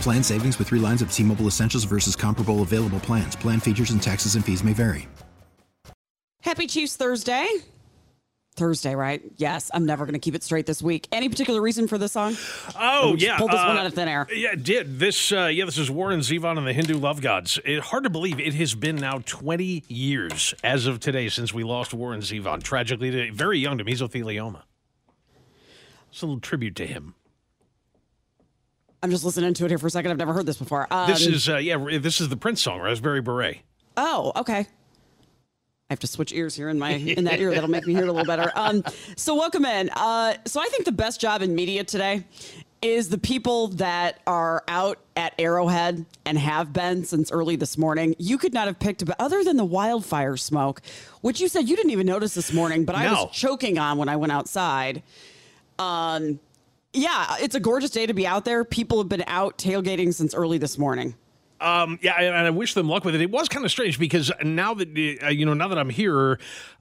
Plan savings with 3 lines of T-Mobile Essentials versus comparable available plans. Plan features and taxes and fees may vary. Happy Chiefs Thursday. Thursday, right? Yes, I'm never going to keep it straight this week. Any particular reason for this song? Oh, yeah. Pulled this one out of thin air. Yeah, it did. This is Warren Zevon and the Hindu Love Gods. Hard to believe it has been now 20 years as of today since we lost Warren Zevon, tragically, today, very young, to mesothelioma. It's a little tribute to him. I'm just listening to it here for a second. I've never heard this before. This is the Prince song, Raspberry Beret. Oh, okay. I have to switch ears here in that ear. That'll make me hear it a little better. So welcome in. So I think the best job in media today is the people that are out at Arrowhead and have been since early this morning. You could not have picked up, other than the wildfire smoke, which you said you didn't even notice this morning, but I was choking on when I went outside. Yeah, it's a gorgeous day to be out there. People have been out tailgating since early this morning. And I wish them luck with it. It was kind of strange because now that I'm here,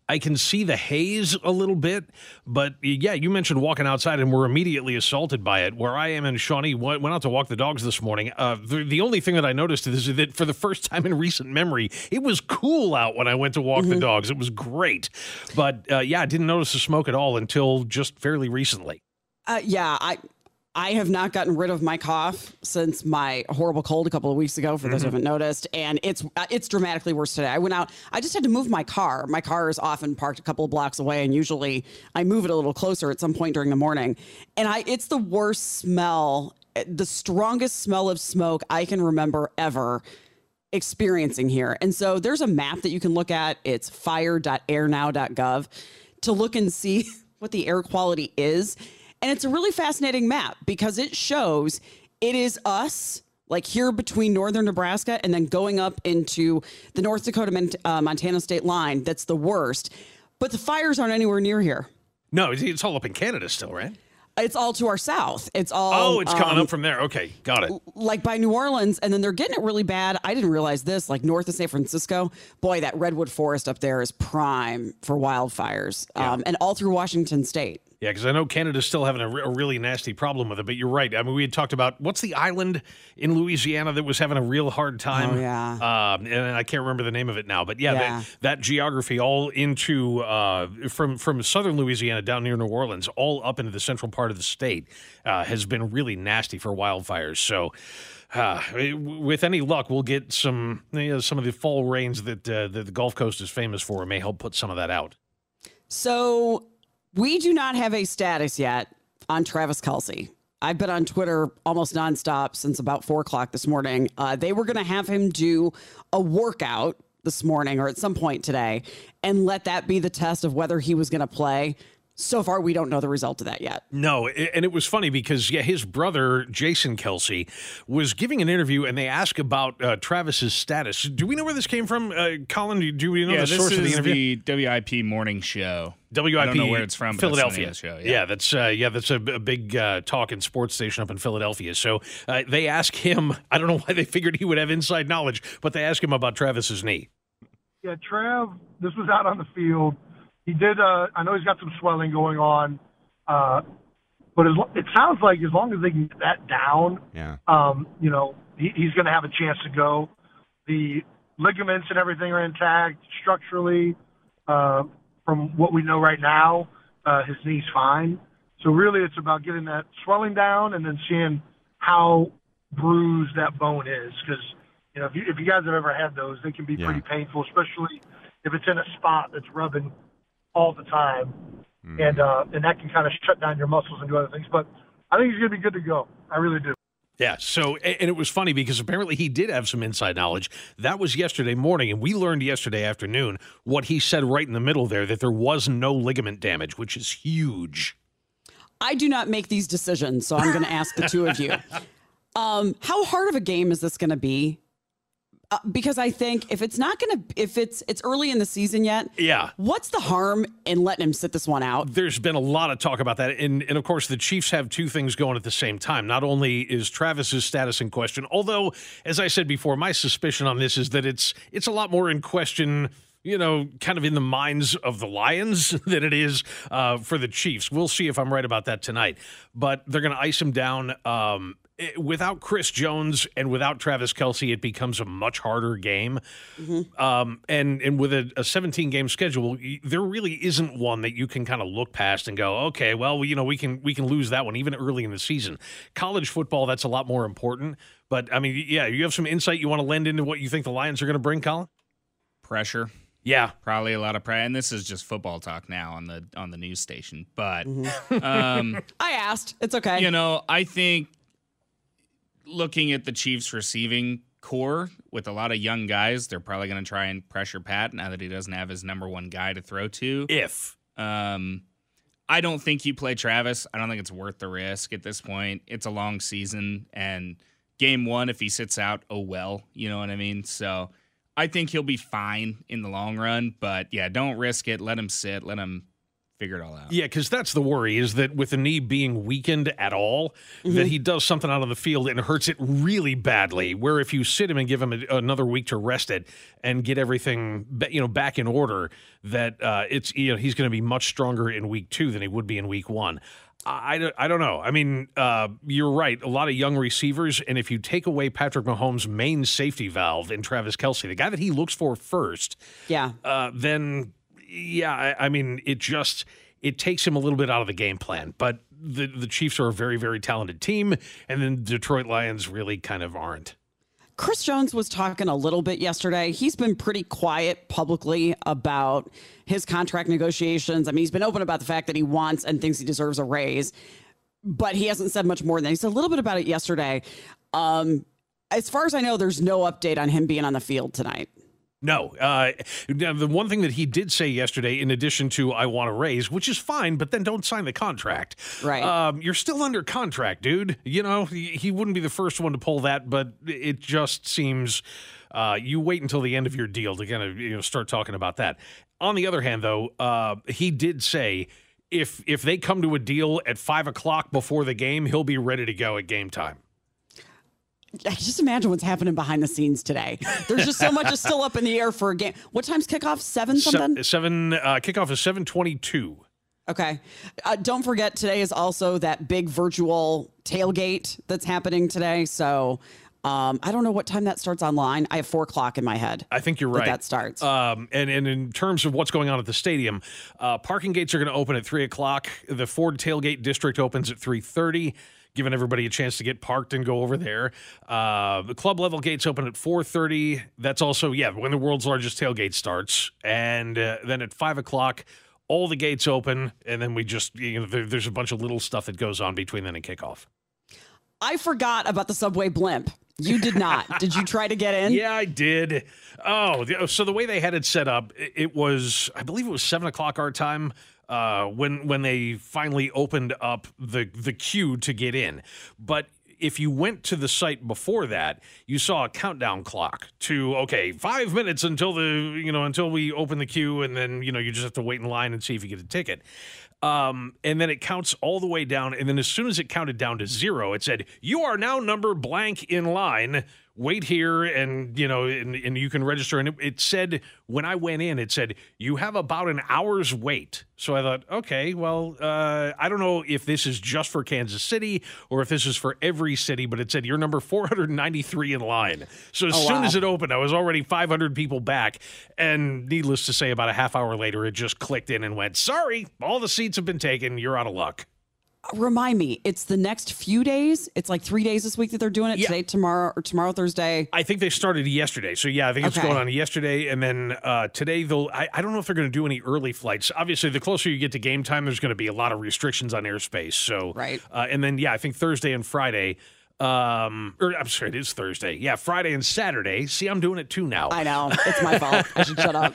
I can see the haze a little bit. But yeah, you mentioned walking outside and we're immediately assaulted by it. Where I am in Shawnee, went out to walk the dogs this morning. The only thing that I noticed is that for the first time in recent memory, it was cool out when I went to walk the dogs. It was great. But I didn't notice the smoke at all until just fairly recently. I have not gotten rid of my cough since my horrible cold a couple of weeks ago, for those who haven't noticed, and it's dramatically worse today. I went out, I just had to move my car. My car is often parked a couple of blocks away, and usually I move it a little closer at some point during the morning, and it's the worst smell, the strongest smell of smoke I can remember ever experiencing here. And so there's a map that you can look at. It's fire.airnow.gov to look and see what the air quality is. And it's a really fascinating map because it shows it is us, like here between northern Nebraska and then going up into the North Dakota-Montana state line. That's the worst. But the fires aren't anywhere near here. No, it's all up in Canada still, right? It's all to our south. It's coming up from there. Okay, got it. Like by New Orleans, and then they're getting it really bad. I didn't realize this, like north of San Francisco. Boy, that redwood forest up there is prime for wildfires, and all through Washington state. Yeah, because I know Canada's still having a really nasty problem with it, but you're right. I mean, we had talked about, what's the island in Louisiana that was having a real hard time? Oh, yeah. And I can't remember the name of it now. But That geography all into, from southern Louisiana down near New Orleans, all up into the central part of the state, has been really nasty for wildfires. So with any luck, we'll get some of the fall rains that the Gulf Coast is famous for. It may help put some of that out. So we do not have a status yet on Travis Kelce. I've been on Twitter almost nonstop since about 4:00 this morning. They were going to have him do a workout this morning or at some point today and let that be the test of whether he was going to play. So far, we don't know the result of that yet. No, and it was funny because, his brother, Jackson County, was giving an interview, and they asked about Travis's status. Do we know where this came from? Colin, do we know the source of the interview? This is the WIP morning show. WIP, I don't know where it's from, Philadelphia. That's show. That's a big talk and sports station up in Philadelphia. So they ask him, I don't know why they figured he would have inside knowledge, but they ask him about Travis's knee. Yeah, Trav, this was out on the field. He did, I know he's got some swelling going on, but it sounds like as long as they can get that down, he's going to have a chance to go. The ligaments and everything are intact structurally. From what we know right now, his knee's fine. So really it's about getting that swelling down and then seeing how bruised that bone is, because, you know, if you guys have ever had those, they can be pretty painful, especially if it's in a spot that's rubbing all the time. Mm-hmm. And that can kind of shut down your muscles and do other things. But I think he's going to be good to go. I really do. Yeah, so, and it was funny because apparently he did have some inside knowledge. That was yesterday morning, and we learned yesterday afternoon what he said right in the middle there, that there was no ligament damage, which is huge. I do not make these decisions, so I'm going to ask the two of you. How hard of a game is this going to be? Because I think if it's not going to, if it's early in the season yet, what's the harm in letting him sit this one out? There's been a lot of talk about that. And of course, the Chiefs have two things going at the same time. Not only is Travis's status in question, although, as I said before, my suspicion on this is that it's a lot more in question, you know, kind of in the minds of the Lions than it is for the Chiefs. We'll see if I'm right about that tonight. But they're going to ice him down. Without Chris Jones and without Travis Kelce, it becomes a much harder game. Mm-hmm. And with a 17-game schedule, there really isn't one that you can kind of look past and go, okay, well, you know, we can lose that one even early in the season. College football, that's a lot more important. But, I mean, yeah, you have some insight you want to lend into what you think the Lions are going to bring, Colin? Pressure. Yeah, probably a lot of pressure. And this is just football talk now on the news station. But I asked. It's okay. You know, I think looking at the Chiefs receiving core with a lot of young guys, they're probably going to try and pressure Pat now that he doesn't have his number one guy to throw to. I don't think you play Travis. I don't think it's worth the risk at this point. It's a long season, and game one, if he sits out, oh well, you know what I mean? So I think he'll be fine in the long run, but yeah, don't risk it. Let him sit, let him figure it all out. Yeah, because that's the worry, is that with the knee being weakened at all, that he does something out on the field and hurts it really badly, where if you sit him and give him another week to rest it and get everything back in order, that it's he's going to be much stronger in week two than he would be in week one. I don't know. I mean, you're right. A lot of young receivers, and if you take away Patrick Mahomes' main safety valve in Travis Kelce, the guy that he looks for first, then... I mean, it takes him a little bit out of the game plan. But the Chiefs are a very, very talented team, and then Detroit Lions really kind of aren't. Chris Jones was talking a little bit yesterday. He's been pretty quiet publicly about his contract negotiations. I mean, he's been open about the fact that he wants and thinks he deserves a raise, but he hasn't said much more than that. He said a little bit about it yesterday. As far as I know, there's no update on him being on the field tonight. No. The one thing that he did say yesterday, in addition to I want to raise, which is fine, but then don't sign the contract. Right. You're still under contract, dude. You know, he wouldn't be the first one to pull that, but it just seems you wait until the end of your deal to kind of start talking about that. On the other hand, though, he did say if they come to a deal at 5 o'clock before the game, he'll be ready to go at game time. I can just imagine what's happening behind the scenes today. There's just so much is still up in the air for a game. What time's kickoff? 7 something? 7. Kickoff is 7:22. Okay. Don't forget, today is also that big virtual tailgate that's happening today. So I don't know what time that starts online. I have 4 o'clock in my head. I think you're right. That starts. And in terms of what's going on at the stadium, parking gates are going to open at 3 o'clock. The Ford tailgate district opens at 3:30. Giving everybody a chance to get parked and go over there. The club level gates open at 4:30. That's also, when the world's largest tailgate starts. And then at 5 o'clock, all the gates open. And then we just, there's a bunch of little stuff that goes on between then and kickoff. I forgot about the Subway blimp. You did not. Did you try to get in? Yeah, I did. Oh, so the way they had it set up, it was, I believe it was 7 o'clock our time. When they finally opened up the queue to get in. But if you went to the site before that, you saw a countdown clock to, 5 minutes until until we open the queue, and then, you just have to wait in line and see if you get a ticket. And then it counts all the way down, and then as soon as it counted down to 0, it said, you are now number blank in line, wait here, and, and you can register. And it said, when I went in, it said, you have about an hour's wait. So I thought, okay, well, I don't know if this is just for Kansas City or if this is for every city, but it said you're number 493 in line. So as soon as it opened, I was already 500 people back. And needless to say, about a half hour later, it just clicked in and went, sorry, all the seats have been taken. You're out of luck. Remind me, it's the next few days. It's like 3 days this week that they're doing it. Yeah. Today, tomorrow, or tomorrow, Thursday. I think they started yesterday. So, yeah, I think it's going on yesterday. And then today, they'll. I don't know if they're going to do any early flights. Obviously, the closer you get to game time, there's going to be a lot of restrictions on airspace. So, right. And then, yeah, I think Thursday and Friday. Or I'm sorry, it is Thursday. Yeah, Friday and Saturday. See, I'm doing it too now. I know. It's my fault. I should shut up.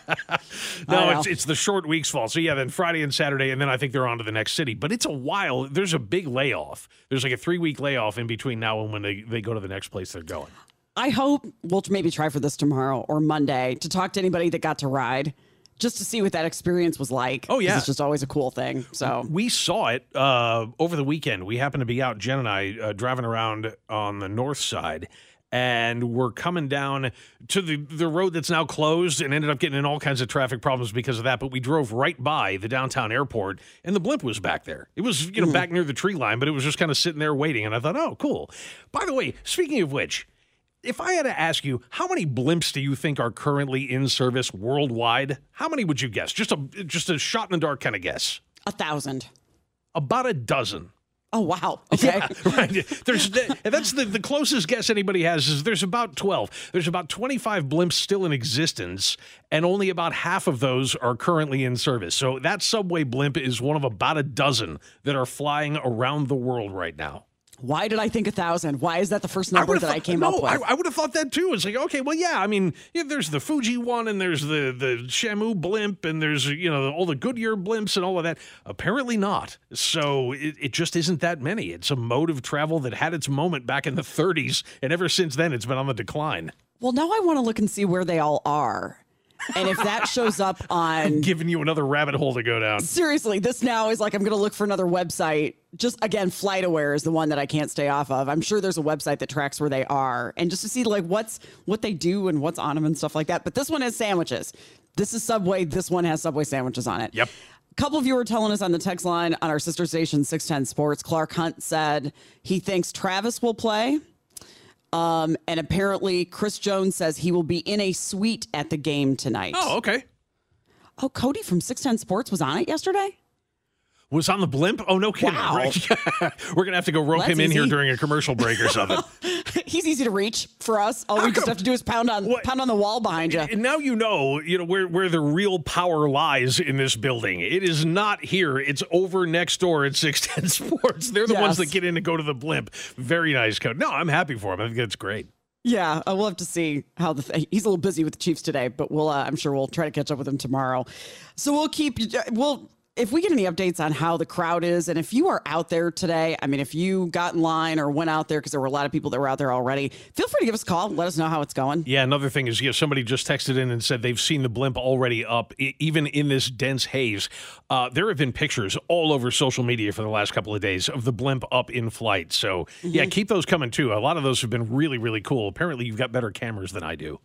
No, it's the short week's fault. So, yeah, then Friday and Saturday, and then I think they're on to the next city. But it's a while. There's a big layoff. There's like a 3-week layoff in between now and when they go to the next place they're going. I hope we'll maybe try for this tomorrow or Monday to talk to anybody that got to ride. Just to see what that experience was like. Oh, yeah. It's just always a cool thing. So we saw it over the weekend. We happened to be out, Jen and I, driving around on the north side, and we're coming down to the road that's now closed and ended up getting in all kinds of traffic problems because of that. But we drove right by the downtown airport, and the blimp was back there. It was, you know, back near the tree line, but it was just kind of sitting there waiting. And I thought, oh, cool. By the way, speaking of which, if I had to ask you, how many blimps do you think are currently in service worldwide? How many would you guess? Just a shot in the dark kind of guess. 1,000. About a dozen. Oh, wow. Okay. Yeah, right. That's the closest guess anybody has is there's about 12. There's about 25 blimps still in existence, and only about half of those are currently in service. So that Subway blimp is one of about a dozen that are flying around the world right now. Why did I think 1,000? Why is that the first number that I came up with? I would have thought that, too. It's like, okay, well, yeah, I mean, yeah, there's the Fuji one, and there's the Shamu blimp, and there's, you know, all the Goodyear blimps and all of that. Apparently not. So it just isn't that many. It's a mode of travel that had its moment back in the 30s, and ever since then, it's been on the decline. Well, now I want to look and see where they all are. And if that shows up on... I'm giving you another rabbit hole to go down. Seriously, this now is like I'm going to look for another website. Just, again, FlightAware is the one that I can't stay off of. I'm sure there's a website that tracks where they are. And just to see, like, what they do and what's on them and stuff like that. But this one has sandwiches. This is Subway. This one has Subway sandwiches on it. Yep. A couple of you were telling us on the text line on our sister station, 610 Sports, Clark Hunt said he thinks Travis will play. And apparently Chris Jones says he will be in a suite at the game tonight. Oh, okay. Oh, Cody from 610 Sports was on it yesterday? Was on the blimp? Oh, no kidding. Wow. Right? We're going to have to go rope him in here during a commercial break or something. He's easy to reach for us. All we just have to do is pound on the wall behind you. And now you know where the real power lies in this building. It is not here. It's over next door at 610 Sports. They're the ones that get in and go to the blimp. Very nice code. No, I'm happy for him. I think that's great. Yeah, we'll have to see how he's a little busy with the Chiefs today, but we'll I'm sure we'll try to catch up with him tomorrow. So if we get any updates on how the crowd is, and if you are out there today, I mean, if you got in line or went out there, because there were a lot of people that were out there already, feel free to give us a call and let us know how it's going. Yeah, another thing is, somebody just texted in and said they've seen the blimp already up, even in this dense haze. There have been pictures all over social media for the last couple of days of the blimp up in flight. So, yeah, keep those coming, too. A lot of those have been really, really cool. Apparently, you've got better cameras than I do.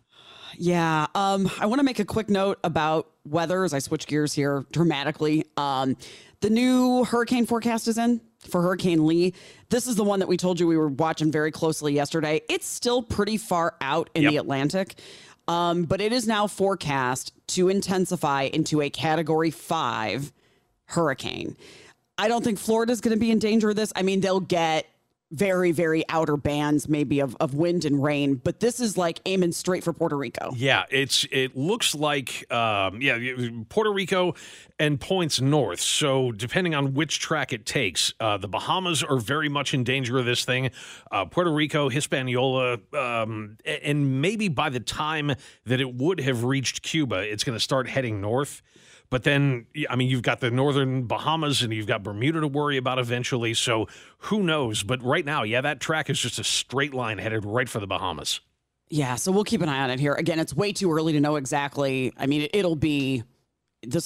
Yeah, I want to make a quick note about weather as I switch gears here dramatically. The new hurricane forecast is in for Hurricane Lee. This is the one that we told you we were watching very closely yesterday. It's still pretty far out in the Atlantic, but it is now forecast to intensify into a Category 5 hurricane. I don't think Florida is going to be in danger of this. I mean, they'll get very, very outer bands maybe of wind and rain, but this is like aiming straight for Puerto Rico. Yeah, it looks like, Puerto Rico and points north. So depending on which track it takes, the Bahamas are very much in danger of this thing. Puerto Rico, Hispaniola, and maybe by the time that it would have reached Cuba, it's going to start heading north. But then, I mean, you've got the northern Bahamas and you've got Bermuda to worry about eventually. So who knows? But right now, yeah, that track is just a straight line headed right for the Bahamas. Yeah, so we'll keep an eye on it here. Again, it's way too early to know exactly. I mean, this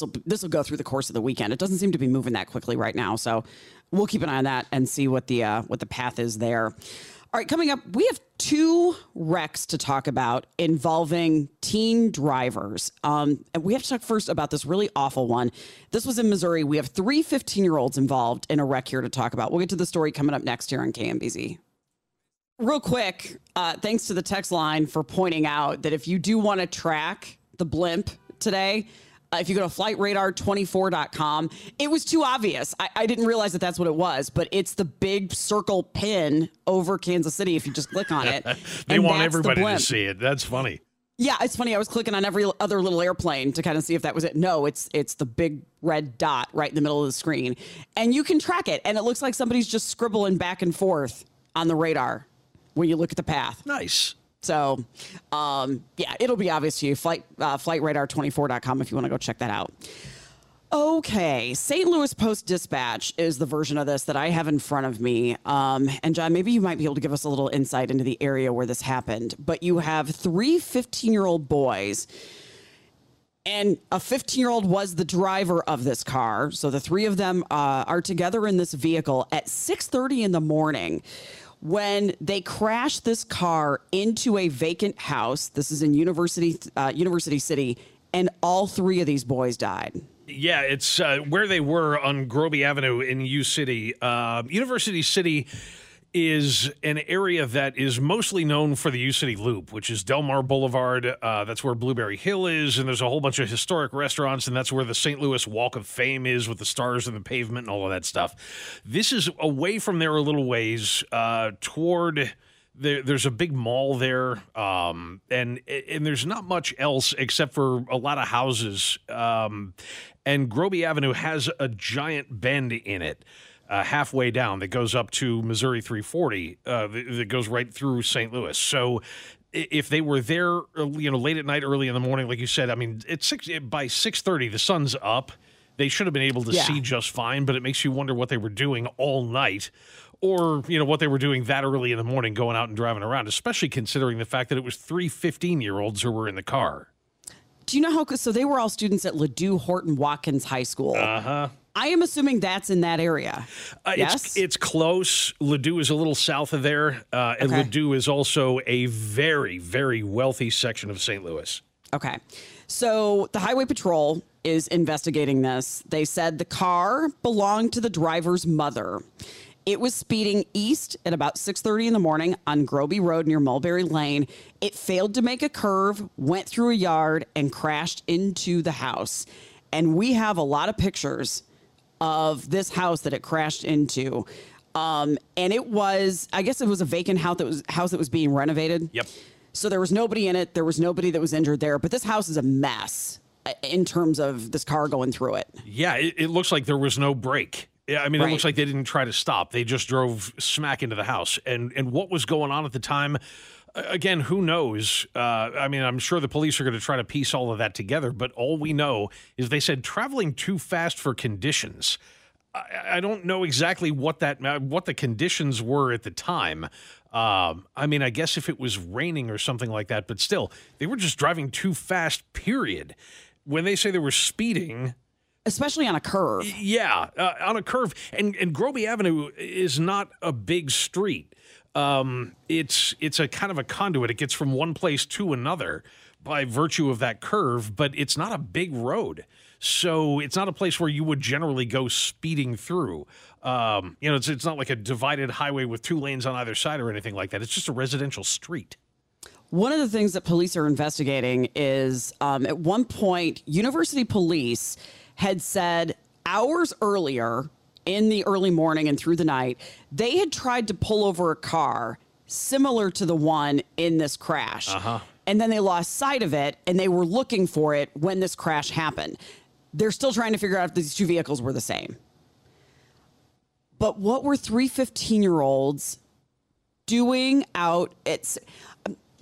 will go through the course of the weekend. It doesn't seem to be moving that quickly right now. So we'll keep an eye on that and see what the path is there. All right, coming up, we have two wrecks to talk about involving teen drivers. And we have to talk first about this really awful one. This was in Missouri. We have three 15-year-olds involved in a wreck here to talk about. We'll get to the story coming up next here on KMBZ. Real quick, thanks to the text line for pointing out that if you do want to track the blimp today, If you go to Flightradar24.com, it was too obvious. I didn't realize that that's what it was, but it's the big circle pin over Kansas City if you just click on it. They want everybody to see it. That's funny. Yeah, it's funny. I was clicking on every other little airplane to kind of see if that was it. No, it's the big red dot right in the middle of the screen. And you can track it, and it looks like somebody's just scribbling back and forth on the radar when you look at the path. Nice. So, yeah, it'll be obvious to you. Flightradar24.com if you want to go check that out. Okay, St. Louis Post-Dispatch is the version of this that I have in front of me. And, John, maybe you might be able to give us a little insight into the area where this happened. But you have three 15-year-old boys, and a 15-year-old was the driver of this car. So the three of them are together in this vehicle at 6:30 in the morning when they crashed this car into a vacant house. This is in University City, and all three of these boys died. Yeah, it's where they were on Groby Avenue in U City. University City is an area that is mostly known for the U City Loop, which is Del Mar Boulevard. That's where Blueberry Hill is, and there's a whole bunch of historic restaurants, and that's where the St. Louis Walk of Fame is with the stars and the pavement and all of that stuff. This is away from there a little ways toward... There's a big mall there, and there's not much else except for a lot of houses. And Groby Avenue has a giant bend in it halfway down that goes up to Missouri 340 that goes right through St. Louis. So if they were there, you know, late at night, early in the morning, like you said, I mean, by 6:30, the sun's up. They should have been able to see just fine, but it makes you wonder what they were doing all night. Or, you know, what they were doing that early in the morning, going out and driving around, especially considering the fact that it was three 15-year-olds who were in the car. Do you know how, so they were all students at Ladue, Horton Watkins High School. Uh-huh. I am assuming that's in that area. Yes? It's close. Ladue is a little south of there. And okay. Ladue is also a very, very wealthy section of St. Louis. Okay. So the Highway Patrol is investigating this. They said the car belonged to the driver's mother. It was speeding east at about 6:30 in the morning on Groby Road near Mulberry Lane. It failed to make a curve, went through a yard, and crashed into the house. And we have a lot of pictures of this house that it crashed into. And it was, I guess it was a vacant house that was being renovated. Yep. So there was nobody in it. There was nobody that was injured there. But this house is a mess in terms of this car going through it. Yeah, it looks like there was no brake. Yeah, I mean, It looks like they didn't try to stop. They just drove smack into the house. And what was going on at the time, again, who knows? I mean, I'm sure the police are going to try to piece all of that together. But all we know is they said traveling too fast for conditions. I don't know exactly what the conditions were at the time. I mean, I guess if it was raining or something like that. But still, they were just driving too fast, period. When they say they were speeding... Especially on a curve. Yeah, on a curve. And Groby Avenue is not a big street. It's a kind of a conduit. It gets from one place to another by virtue of that curve, but it's not a big road. So it's not a place where you would generally go speeding through. You know, it's not like a divided highway with two lanes on either side or anything like that. It's just a residential street. One of the things that police are investigating is at one point, University Police had said hours earlier in the early morning and through the night, they had tried to pull over a car similar to the one in this crash. Uh-huh. And then they lost sight of it, and they were looking for it when this crash happened. They're still trying to figure out if these two vehicles were the same. But what were three 15-year-olds doing out at...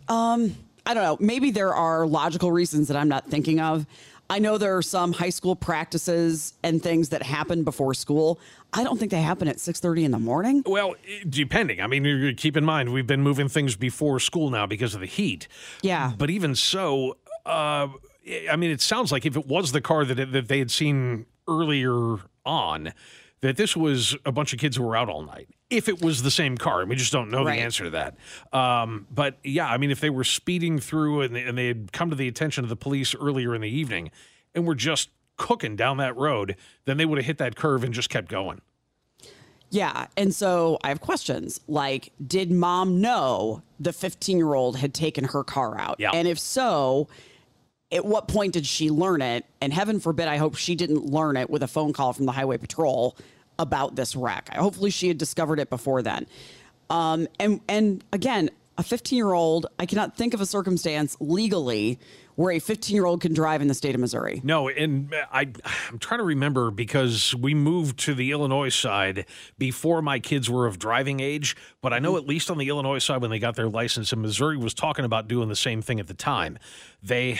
I don't know. Maybe there are logical reasons that I'm not thinking of. I know there are some high school practices and things that happen before school. I don't think they happen at 6:30 in the morning. Well, depending. I mean, keep in mind, we've been moving things before school now because of the heat. Yeah. But even so, I mean, it sounds like if it was the car that they had seen earlier on, that this was a bunch of kids who were out all night. If it was the same car, and we just don't know the answer to that. But, yeah, I mean, if they were speeding through and they had come to the attention of the police earlier in the evening and were just cooking down that road, then they would have hit that curve and just kept going. Yeah, and so I have questions. Like, did Mom know the 15-year-old had taken her car out? Yeah. And if so, at what point did she learn it? And heaven forbid, I hope she didn't learn it with a phone call from the Highway Patrol about this wreck. Hopefully she had discovered it before then. And again, a 15-year-old, I cannot think of a circumstance legally where a 15-year-old can drive in the state of Missouri. No, and I'm trying to remember because we moved to the Illinois side before my kids were of driving age, but I know at least on the Illinois side when they got their license, and Missouri was talking about doing the same thing at the time. They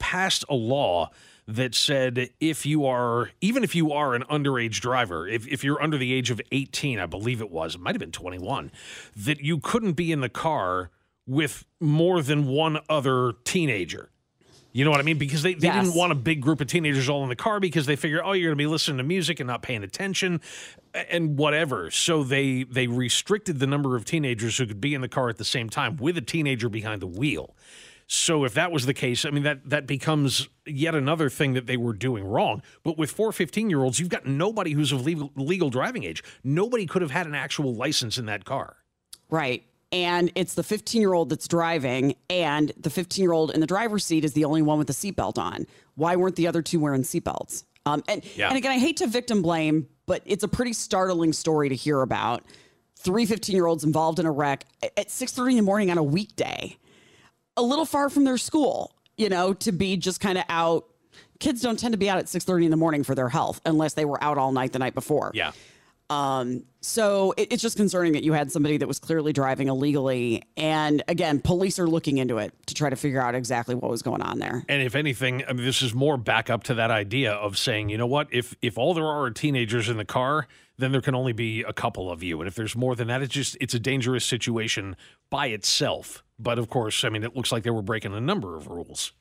passed a law that said if you are, even if you are an underage driver, if you're under the age of 18, I believe it was, it might have been 21, that you couldn't be in the car with more than one other teenager. You know what I mean? Because they yes. didn't want a big group of teenagers all in the car because they figure, oh, you're going to be listening to music and not paying attention and whatever. So they restricted the number of teenagers who could be in the car at the same time with a teenager behind the wheel. So if that was the case, I mean, that becomes yet another thing that they were doing wrong. But with 4 15-year-olds, you've got nobody who's of legal driving age. Nobody could have had an actual license in that car. Right. And it's the 15-year-old that's driving, and the 15-year-old in the driver's seat is the only one with the seatbelt on. Why weren't the other two wearing seatbelts? And again, I hate to victim blame, but it's a pretty startling story to hear about. Three 15-year-olds involved in a wreck at 6:30 in the morning on a weekday, a little far from their school, you know, to be just kind of out. Kids don't tend to be out at 6:30 in the morning for their health unless they were out all night the night before. Yeah. So it's just concerning that you had somebody that was clearly driving illegally. And again, police are looking into it to try to figure out exactly what was going on there. And if anything, I mean, this is more back up to that idea of saying, you know what, if all there are teenagers in the car, then there can only be a couple of you. And if there's more than that, it's a dangerous situation by itself. But of course, I mean, it looks like they were breaking a number of rules.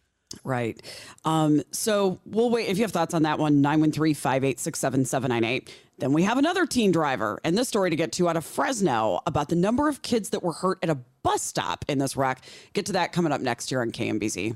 Right. So we'll wait. If you have thoughts on that one, 913-586-7798. Then we have another teen driver, and this story to get to out of Fresno about the number of kids that were hurt at a bus stop in this wreck. Get to that coming up next year on KMBZ.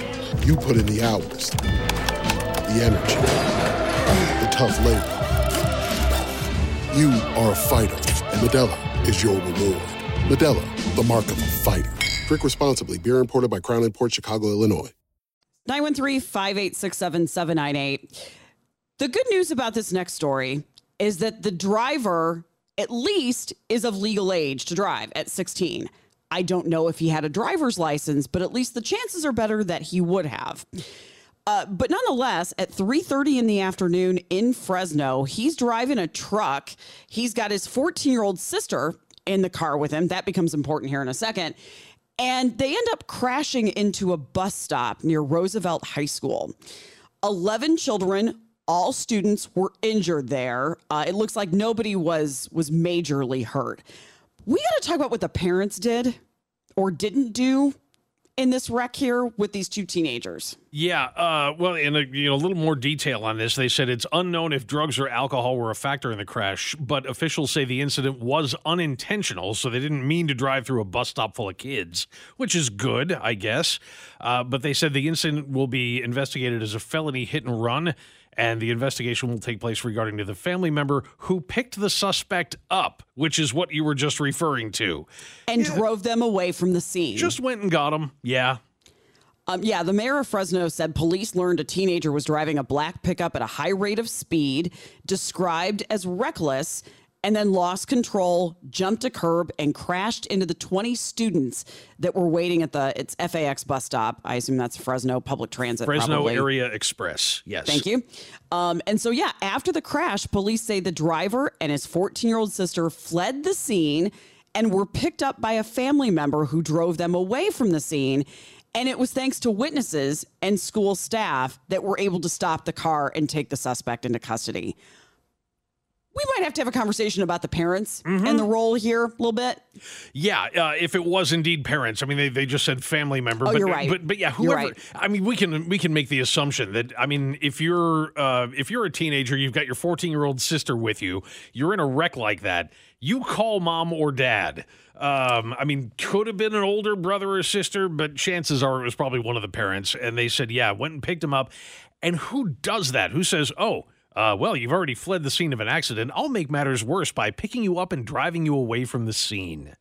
You put in the hours, the energy, the tough labor. You are a fighter, and Modelo is your reward. Modelo, the mark of a fighter. Drink responsibly. Beer imported by Crown Imports, Chicago, Illinois. 913-586-7798. The good news about this next story is that the driver, at least, is of legal age to drive at 16. I don't know if he had a driver's license, but at least the chances are better that he would have. But nonetheless, at 3:30 in the afternoon in Fresno, he's driving a truck. He's got his 14-year-old sister in the car with him. That becomes important here in a second. And they end up crashing into a bus stop near Roosevelt High School. 11 children, all students, were injured there. It looks like nobody was majorly hurt. We got to talk about what the parents did or didn't do in this wreck here with these 2 teenagers. Yeah, well, in a little more detail on this, they said it's unknown if drugs or alcohol were a factor in the crash, but officials say the incident was unintentional, so they didn't mean to drive through a bus stop full of kids, which is good, I guess. But they said the incident will be investigated as a felony hit and run and the investigation will take place regarding to the family member who picked the suspect up, which is what you were just referring to. And drove them away from the scene. Just went and got them. Yeah. Yeah, the mayor of Fresno said police learned a teenager was driving a black pickup at a high rate of speed, described as reckless, and then lost control, jumped a curb, and crashed into the 20 students that were waiting at its FAX bus stop. I assume that's Fresno Public Transit. Fresno probably. Area Express, yes. Thank you. And so, yeah, after the crash, police say the driver and his 14-year-old sister fled the scene and were picked up by a family member who drove them away from the scene. And it was thanks to witnesses and school staff that were able to stop the car and take the suspect into custody. We might have to have a conversation about the parents and the role here a little bit. Yeah, if it was indeed parents. I mean, they just said family member. Oh, but, you're right. But yeah, whoever. Right. I mean, we can make the assumption that, I mean, if you're a teenager, you've got your 14-year-old sister with you, you're in a wreck like that, you call mom or dad. I mean, could have been an older brother or sister, but chances are it was probably one of the parents. And they said, yeah, went and picked him up. And who does that? Who says, oh, well, you've already fled the scene of an accident. I'll make matters worse by picking you up and driving you away from the scene.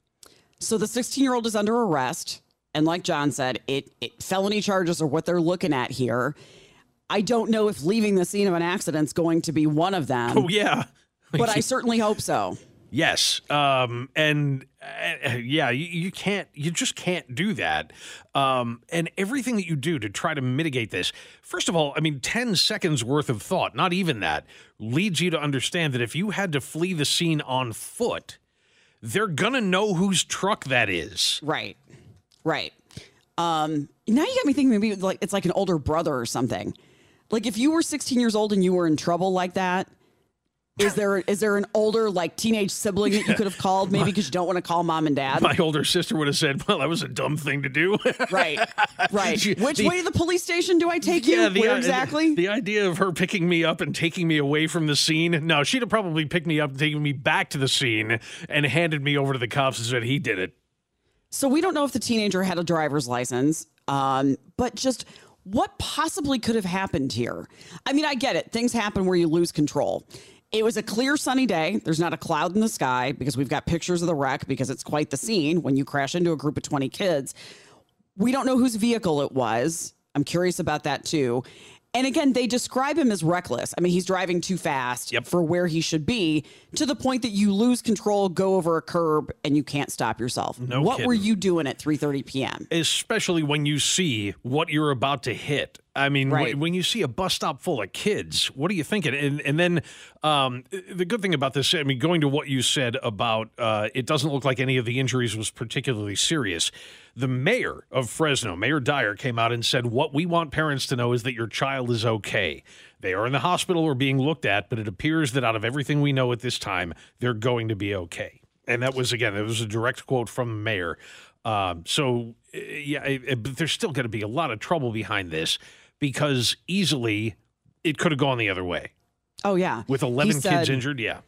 So the 16-year-old is under arrest. And like John said, it felony charges are what they're looking at here. I don't know if leaving the scene of an accident is going to be one of them. Oh, yeah. But I certainly hope so. Yes. Yeah, you just can't do that. And everything that you do to try to mitigate this, first of all, I mean, 10 seconds worth of thought, not even that, leads you to understand that if you had to flee the scene on foot, they're going to know whose truck that is. Right. Right. Now you got me thinking maybe like it's like an older brother or something. Like if you were 16 years old and you were in trouble like that, Is there an older, like, teenage sibling that you could have called maybe because you don't want to call mom and dad? My older sister would have said, well, that was a dumb thing to do. Right, right. Which way to the police station do I take you? Where exactly? The idea of her picking me up and taking me away from the scene. No, she'd have probably picked me up and taken me back to the scene and handed me over to the cops and said he did it. So we don't know if the teenager had a driver's license, but just what possibly could have happened here? I mean, I get it. Things happen where you lose control. It was a clear sunny day. There's not a cloud in the sky because we've got pictures of the wreck because it's quite the scene when you crash into a group of 20 kids. We don't know whose vehicle it was. I'm curious about that too. And again, they describe him as reckless. I mean, he's driving too fast for where he should be to the point that you lose control, go over a curb, and you can't stop yourself. No what kidding. Were you doing at 3:30 p.m.? Especially when you see what you're about to hit. I mean, right. When you see a bus stop full of kids, what are you thinking? And then the good thing about this, I mean, going to what you said about it doesn't look like any of the injuries was particularly serious. The mayor of Fresno, Mayor Dyer, came out and said, what we want parents to know is that your child is okay. They are in the hospital or being looked at, but it appears that out of everything we know at this time, they're going to be okay. And that was, again, it was a direct quote from the mayor. But there's still going to be a lot of trouble behind this because easily it could have gone the other way. Oh, yeah. With 11 kids injured, yeah.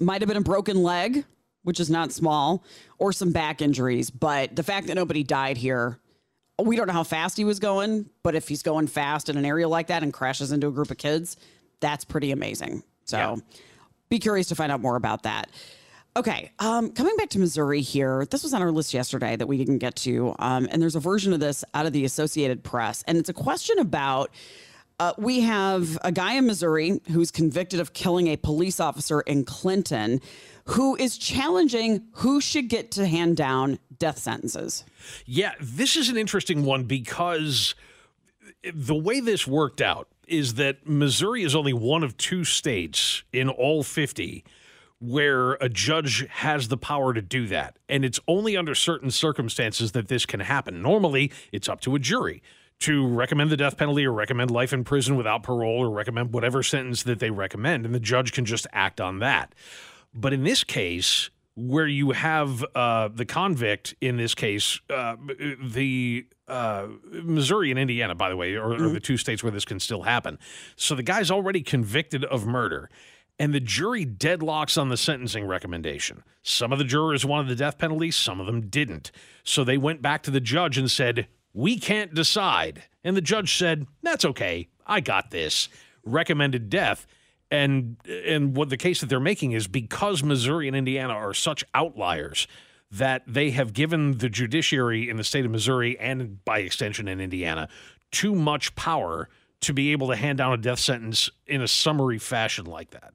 Might have been a broken leg, which is not small, or some back injuries. But the fact that nobody died here, we don't know how fast he was going, but if he's going fast in an area like that and crashes into a group of kids, that's pretty amazing. So Be curious to find out more about that. Okay, coming back to Missouri here, this was on our list yesterday that we didn't get to, and there's a version of this out of the Associated Press, and it's a question about, we have a guy in Missouri who's convicted of killing a police officer in Clinton who is challenging who should get to hand down death sentences. Yeah, this is an interesting one because the way this worked out is that Missouri is only one of two states in all 50 where a judge has the power to do that. And it's only under certain circumstances that this can happen. Normally, it's up to a jury to recommend the death penalty or recommend life in prison without parole or recommend whatever sentence that they recommend, and the judge can just act on that. But in this case, where you have the convict, in this case, Missouri and Indiana, by the way, are the two states where this can still happen. So the guy's already convicted of murder. And the jury deadlocks on the sentencing recommendation. Some of the jurors wanted the death penalty, some of them didn't. So they went back to the judge and said, we can't decide. And the judge said, that's okay, I got this. recommended death. And what the case that they're making is because Missouri and Indiana are such outliers that they have given the judiciary in the state of Missouri and by extension in Indiana too much power to be able to hand down a death sentence in a summary fashion like that.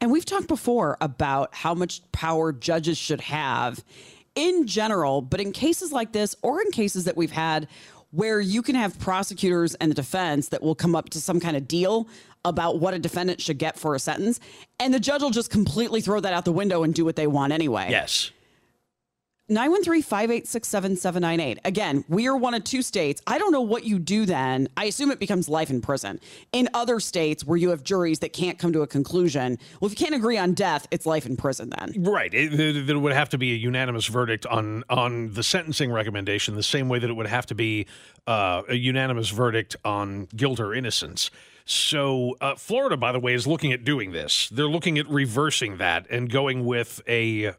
And we've talked before about how much power judges should have in general, but in cases like this or in cases that we've had where you can have prosecutors and the defense that will come up to some kind of deal about what a defendant should get for a sentence, and the judge will just completely throw that out the window and do what they want anyway. Yes. 913-586-7798. Again, we are one of two states. I don't know what you do then. I assume it becomes life in prison. In other states where you have juries that can't come to a conclusion, well, if you can't agree on death, it's life in prison then. Right. There would have to be a unanimous verdict on the sentencing recommendation, the same way that it would have to be a unanimous verdict on guilt or innocence. So Florida, by the way, is looking at doing this. They're looking at reversing that and going with a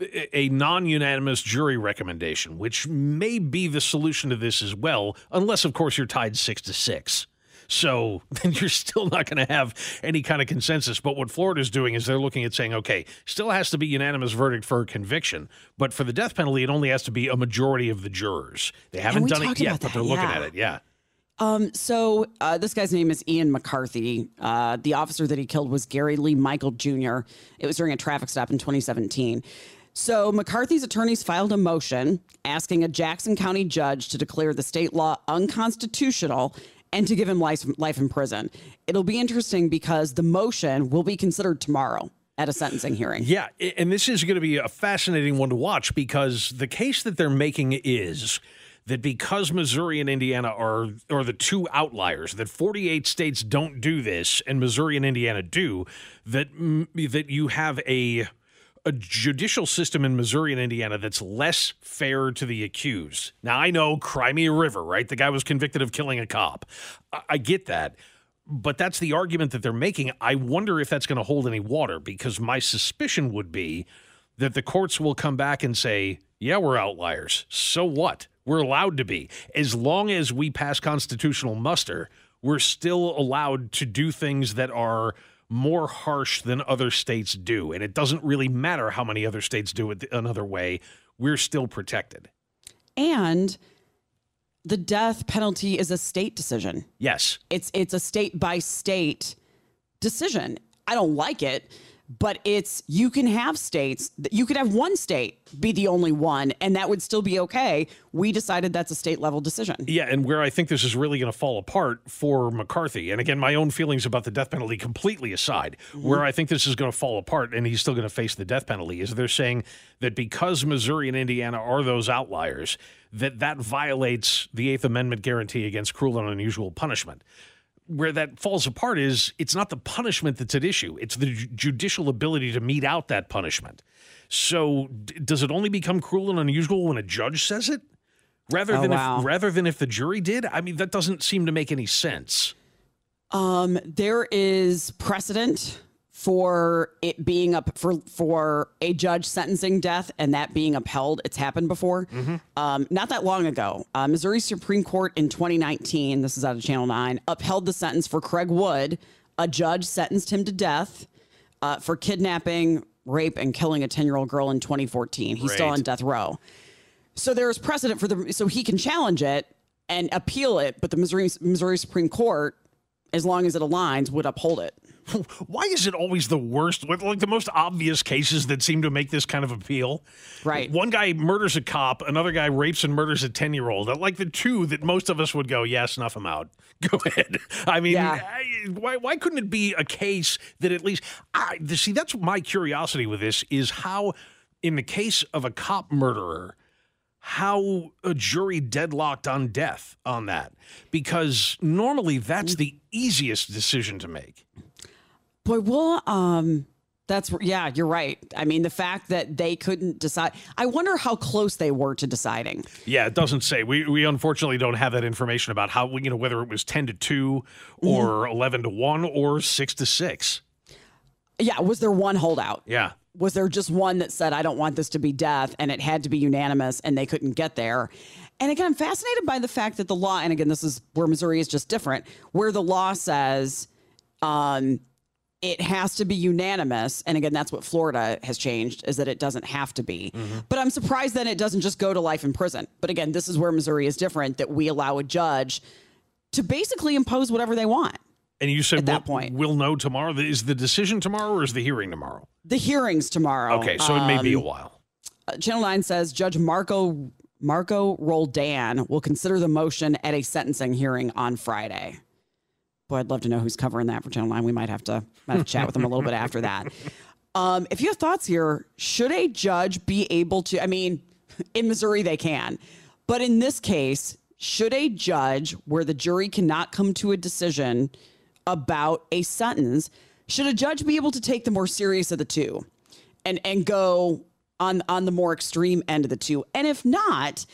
non-unanimous jury recommendation, which may be the solution to this as well, unless, of course, you're tied 6-6. So then you're still not going to have any kind of consensus. But what Florida's doing is they're looking at saying, okay, still has to be unanimous verdict for a conviction, but for the death penalty, it only has to be a majority of the jurors. They haven't done it yet, but they're looking at it, yeah. This guy's name is Ian McCarthy. The officer that he killed was Gary Lee Michael Jr. It was during a traffic stop in 2017. So McCarthy's attorneys filed a motion asking a Jackson County judge to declare the state law unconstitutional and to give him life in prison. It'll be interesting because the motion will be considered tomorrow at a sentencing hearing. Yeah, and this is going to be a fascinating one to watch because the case that they're making is that because Missouri and Indiana are the two outliers, that 48 states don't do this and Missouri and Indiana do, that you have a judicial system in Missouri and Indiana that's less fair to the accused. Now, I know, cry me a river, right? The guy was convicted of killing a cop. I get that. But that's the argument that they're making. I wonder if that's going to hold any water, because my suspicion would be that the courts will come back and say, yeah, we're outliers. So what? We're allowed to be. As long as we pass constitutional muster, we're still allowed to do things that are more harsh than other states do. And it doesn't really matter how many other states do it another way. We're still protected. And the death penalty is a state decision. Yes. It's a state by state decision. I don't like it. But it's, you can have states, you could have one state be the only one, and that would still be okay. We decided that's a state-level decision. Yeah, and where I think this is really going to fall apart for McCarthy, and again, my own feelings about the death penalty completely aside, where I think this is going to fall apart and he's still going to face the death penalty, is they're saying that because Missouri and Indiana are those outliers, that violates the Eighth Amendment guarantee against cruel and unusual punishment. Where that falls apart is it's not the punishment that's at issue. It's the judicial ability to mete out that punishment. So does it only become cruel and unusual when a judge says it rather than if the jury did? I mean, that doesn't seem to make any sense. There is precedent for it being up for a judge sentencing death and that being upheld. It's happened before. Not that long ago, Missouri Supreme Court in 2019, this is out of Channel 9, upheld the sentence for Craig Wood. A judge sentenced him to death for kidnapping, rape, and killing a 10-year-old girl in 2014. He's still on death row. So there is precedent for so he can challenge it and appeal it, but the Missouri Supreme Court, as long as it aligns, would uphold it. Why is it always the worst, like the most obvious cases that seem to make this kind of appeal? Right. One guy murders a cop. Another guy rapes and murders a 10-year-old. Like the two that most of us would go, yeah, snuff them out. Go ahead. I mean, why couldn't it be a case that at least, see, that's my curiosity with this, is how in the case of a cop murderer, how a jury deadlocked on death on that, because normally that's the easiest decision to make. Boy, well, that's, yeah, you're right. I mean, the fact that they couldn't decide, I wonder how close they were to deciding. Yeah, it doesn't say. We unfortunately don't have that information about how, you know, whether it was 10-2 or 11-1 or 6-6. Yeah, was there one holdout? Yeah. was there just one that said, I don't want this to be death, and it had to be unanimous, and they couldn't get there? And again, I'm fascinated by the fact that the law, and again, this is where Missouri is just different, where the law says it has to be unanimous. And again, that's what Florida has changed, is that it doesn't have to be. Mm-hmm. But I'm surprised that it doesn't just go to life in prison. But again, this is where Missouri is different, that we allow a judge to basically impose whatever they want. And you said at that point, we'll know tomorrow. Is the decision tomorrow or is the hearing tomorrow? The hearing's tomorrow. Okay, so it may be a while. Channel 9 says Judge Marco Roldan will consider the motion at a sentencing hearing on Friday. Boy, I'd love to know who's covering that for Channel 9. We might have to chat with them a little bit after that. If you have thoughts here, should a judge be able to, I mean, in Missouri they can, but in this case, should a judge where the jury cannot come to a decision about a sentence, should a judge be able to take the more serious of the two and go on the more extreme end of the two? And if not,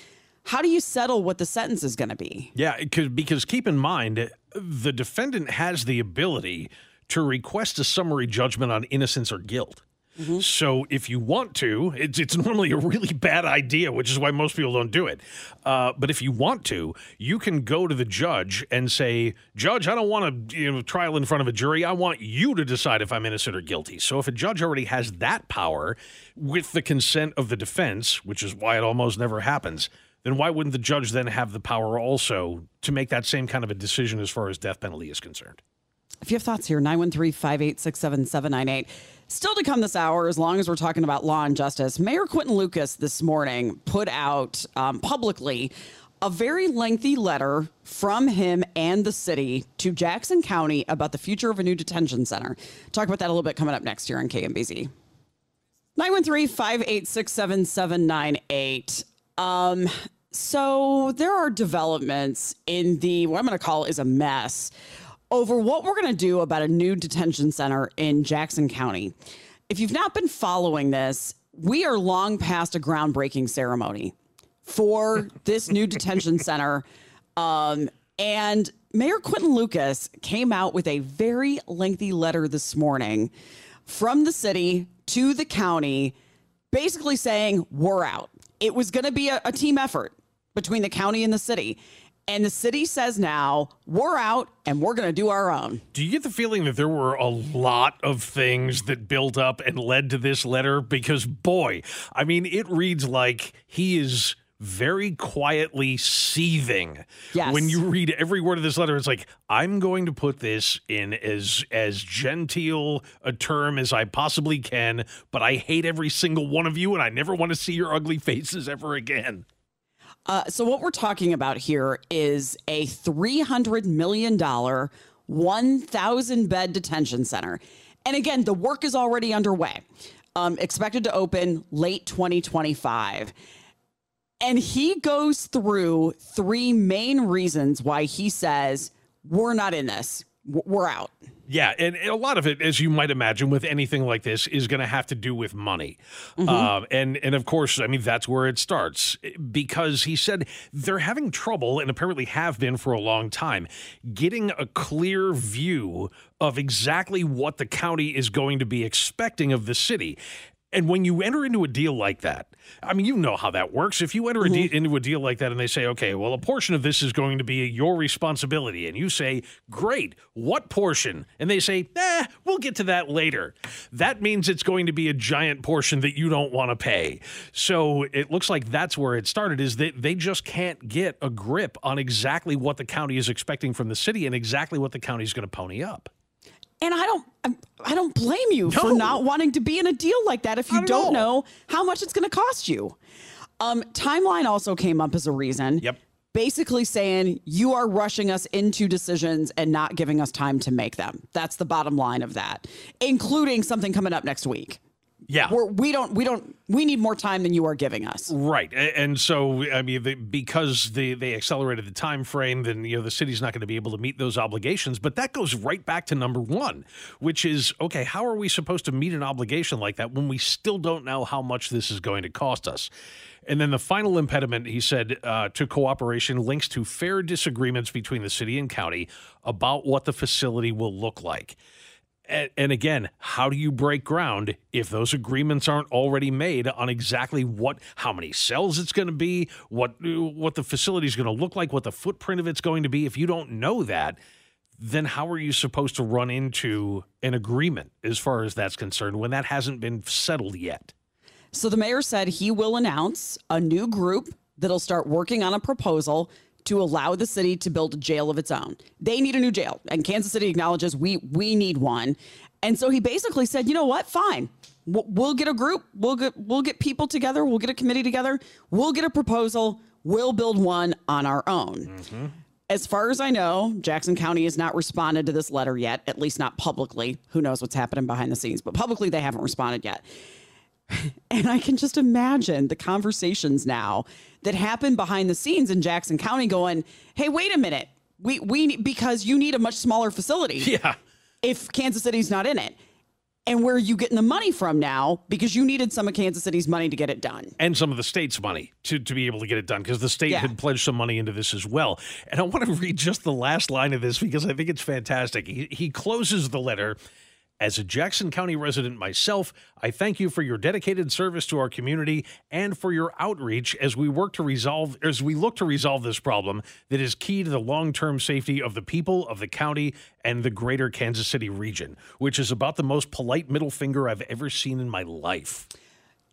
how do you settle what the sentence is going to be? Yeah, because keep in mind, the defendant has the ability to request a summary judgment on innocence or guilt. Mm-hmm. So if you want to, it's normally a really bad idea, which is why most people don't do it. But if you want to, you can go to the judge and say, Judge, I don't want a trial in front of a jury. I want you to decide if I'm innocent or guilty. So if a judge already has that power with the consent of the defense, which is why it almost never happens, then why wouldn't the judge then have the power also to make that same kind of a decision as far as death penalty is concerned? If you have thoughts here, 913-586-7798. Still to come this hour, as long as we're talking about law and justice, Mayor Quentin Lucas this morning put out publicly a very lengthy letter from him and the city to Jackson County about the future of a new detention center. Talk about that a little bit coming up next here on KMBZ. 913-586-7798. So there are developments in the, what I'm going to call is a mess, over what we're going to do about a new detention center in Jackson County. If you've not been following this, we are long past a groundbreaking ceremony for this new detention center. And Mayor Quentin Lucas came out with a very lengthy letter this morning from the city to the county, basically saying, we're out. It was going to be a team effort between the county and the city. And the city says now, we're out and we're going to do our own. Do you get the feeling that there were a lot of things that built up and led to this letter? Because, boy, I mean, it reads like he is very quietly seething. Yes. When you read every word of this letter, it's like, I'm going to put this in as genteel a term as I possibly can, but I hate every single one of you and I never want to see your ugly faces ever again. So what we're talking about here is a $300 million, 1,000-bed detention center. And again, the work is already underway, expected to open late 2025. And he goes through three main reasons why he says, we're not in this, we're out. Yeah, and a lot of it, as you might imagine, with anything like this, is going to have to do with money. Mm-hmm. And of course, I mean, that's where it starts, because he said they're having trouble, and apparently have been for a long time, getting a clear view of exactly what the county is going to be expecting of the city. And when you enter into a deal like that, I mean, you know how that works. If you enter mm-hmm. into a deal like that and they say, okay, well, a portion of this is going to be your responsibility. And you say, great, what portion? And they say, we'll get to that later. That means it's going to be a giant portion that you don't want to pay. So it looks like that's where it started, is that they just can't get a grip on exactly what the county is expecting from the city and exactly what the county is going to pony up. And I don't blame you for not wanting to be in a deal like that if you don't know how much it's going to cost you. Timeline also came up as a reason. Yep. Basically saying you are rushing us into decisions and not giving us time to make them. That's the bottom line of that, including something coming up next week. Yeah, we need more time than you are giving us. Right. And so, I mean, because they accelerated the time frame, then, the city's not going to be able to meet those obligations. But that goes right back to number one, which is, OK, how are we supposed to meet an obligation like that when we still don't know how much this is going to cost us? And then the final impediment, he said, to cooperation links to fair disagreements between the city and county about what the facility will look like. And again, how do you break ground if those agreements aren't already made on exactly how many cells it's going to be, what the facility is going to look like, what the footprint of it's going to be? If you don't know that, then how are you supposed to run into an agreement as far as that's concerned when that hasn't been settled yet? So the mayor said he will announce a new group that'll start working on a proposal to allow the city to build a jail of its own. They need a new jail, and Kansas City acknowledges we need one. And so he basically said, you know what, fine. We'll get a group. We'll get people together. We'll get a committee together. We'll get a proposal. We'll build one on our own. Mm-hmm. As far as I know, Jackson County has not responded to this letter yet, at least not publicly. Who knows what's happening behind the scenes, but publicly they haven't responded yet. And I can just imagine the conversations now that happen behind the scenes in Jackson County going, hey, wait a minute, we because you need a much smaller facility if Kansas City's not in it. And where are you getting the money from now? Because you needed some of Kansas City's money to get it done. And some of the state's money to be able to get it done, because the state had pledged some money into this as well. And I want to read just the last line of this because I think it's fantastic. He closes the letter. As a Jackson County resident myself, I thank you for your dedicated service to our community and for your outreach as we look to resolve this problem that is key to the long-term safety of the people of the county and the greater Kansas City region, which is about the most polite middle finger I've ever seen in my life.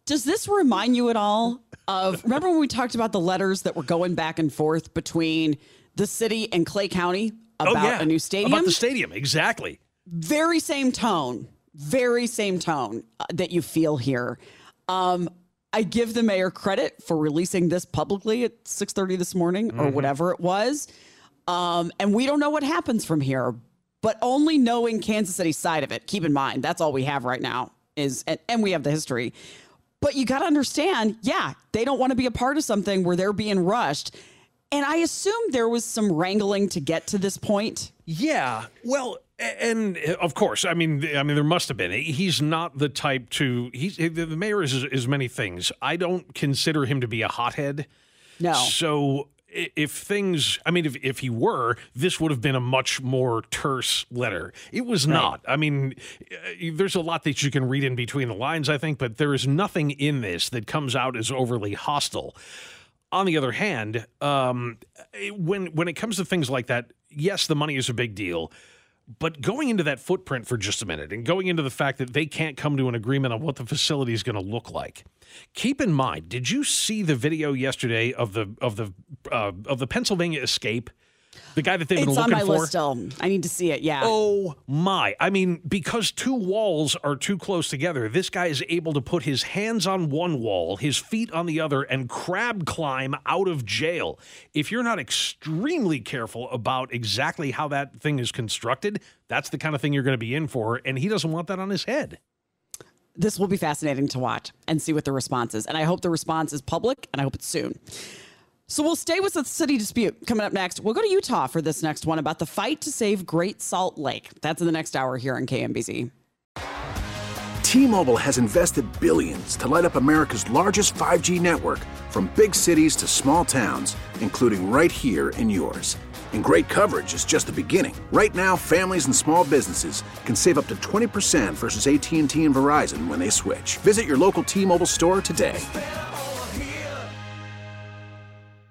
Does this remind you at all of, remember when we talked about the letters that were going back and forth between the city and Clay County about a new stadium? About the stadium, exactly. Very same tone that you feel here. I give the mayor credit for releasing this publicly at 6:30 this morning or whatever it was. And we don't know what happens from here, but only knowing Kansas City's side of it. Keep in mind, that's all we have right now is, and we have the history, but you got to understand, they don't want to be a part of something where they're being rushed. And I assume there was some wrangling to get to this point. Yeah, well... And of course, I mean, there must have been. He's not the type to. The mayor is many things. I don't consider him to be a hothead. No. So if he were, this would have been a much more terse letter. It was not. I mean, there's a lot that you can read in between the lines, I think, but there is nothing in this that comes out as overly hostile. On the other hand, when it comes to things like that, yes, the money is a big deal. But going into that footprint for just a minute and going into the fact that they can't come to an agreement on what the facility is going to look like. Keep in mind, did you see the video yesterday of the Pennsylvania escape? The guy that they've been looking for? It's on my list still. I need to see it, yeah. Oh, my. I mean, because two walls are too close together, this guy is able to put his hands on one wall, his feet on the other, and crab climb out of jail. If you're not extremely careful about exactly how that thing is constructed, that's the kind of thing you're going to be in for, and he doesn't want that on his head. This will be fascinating to watch and see what the response is, and I hope the response is public, and I hope it's soon. So we'll stay with the city dispute coming up next. We'll go to Utah for this next one about the fight to save Great Salt Lake. That's in the next hour here on KMBZ. T-Mobile has invested billions to light up America's largest 5G network from big cities to small towns, including right here in yours. And great coverage is just the beginning. Right now, families and small businesses can save up to 20% versus AT&T and Verizon when they switch. Visit your local T-Mobile store today.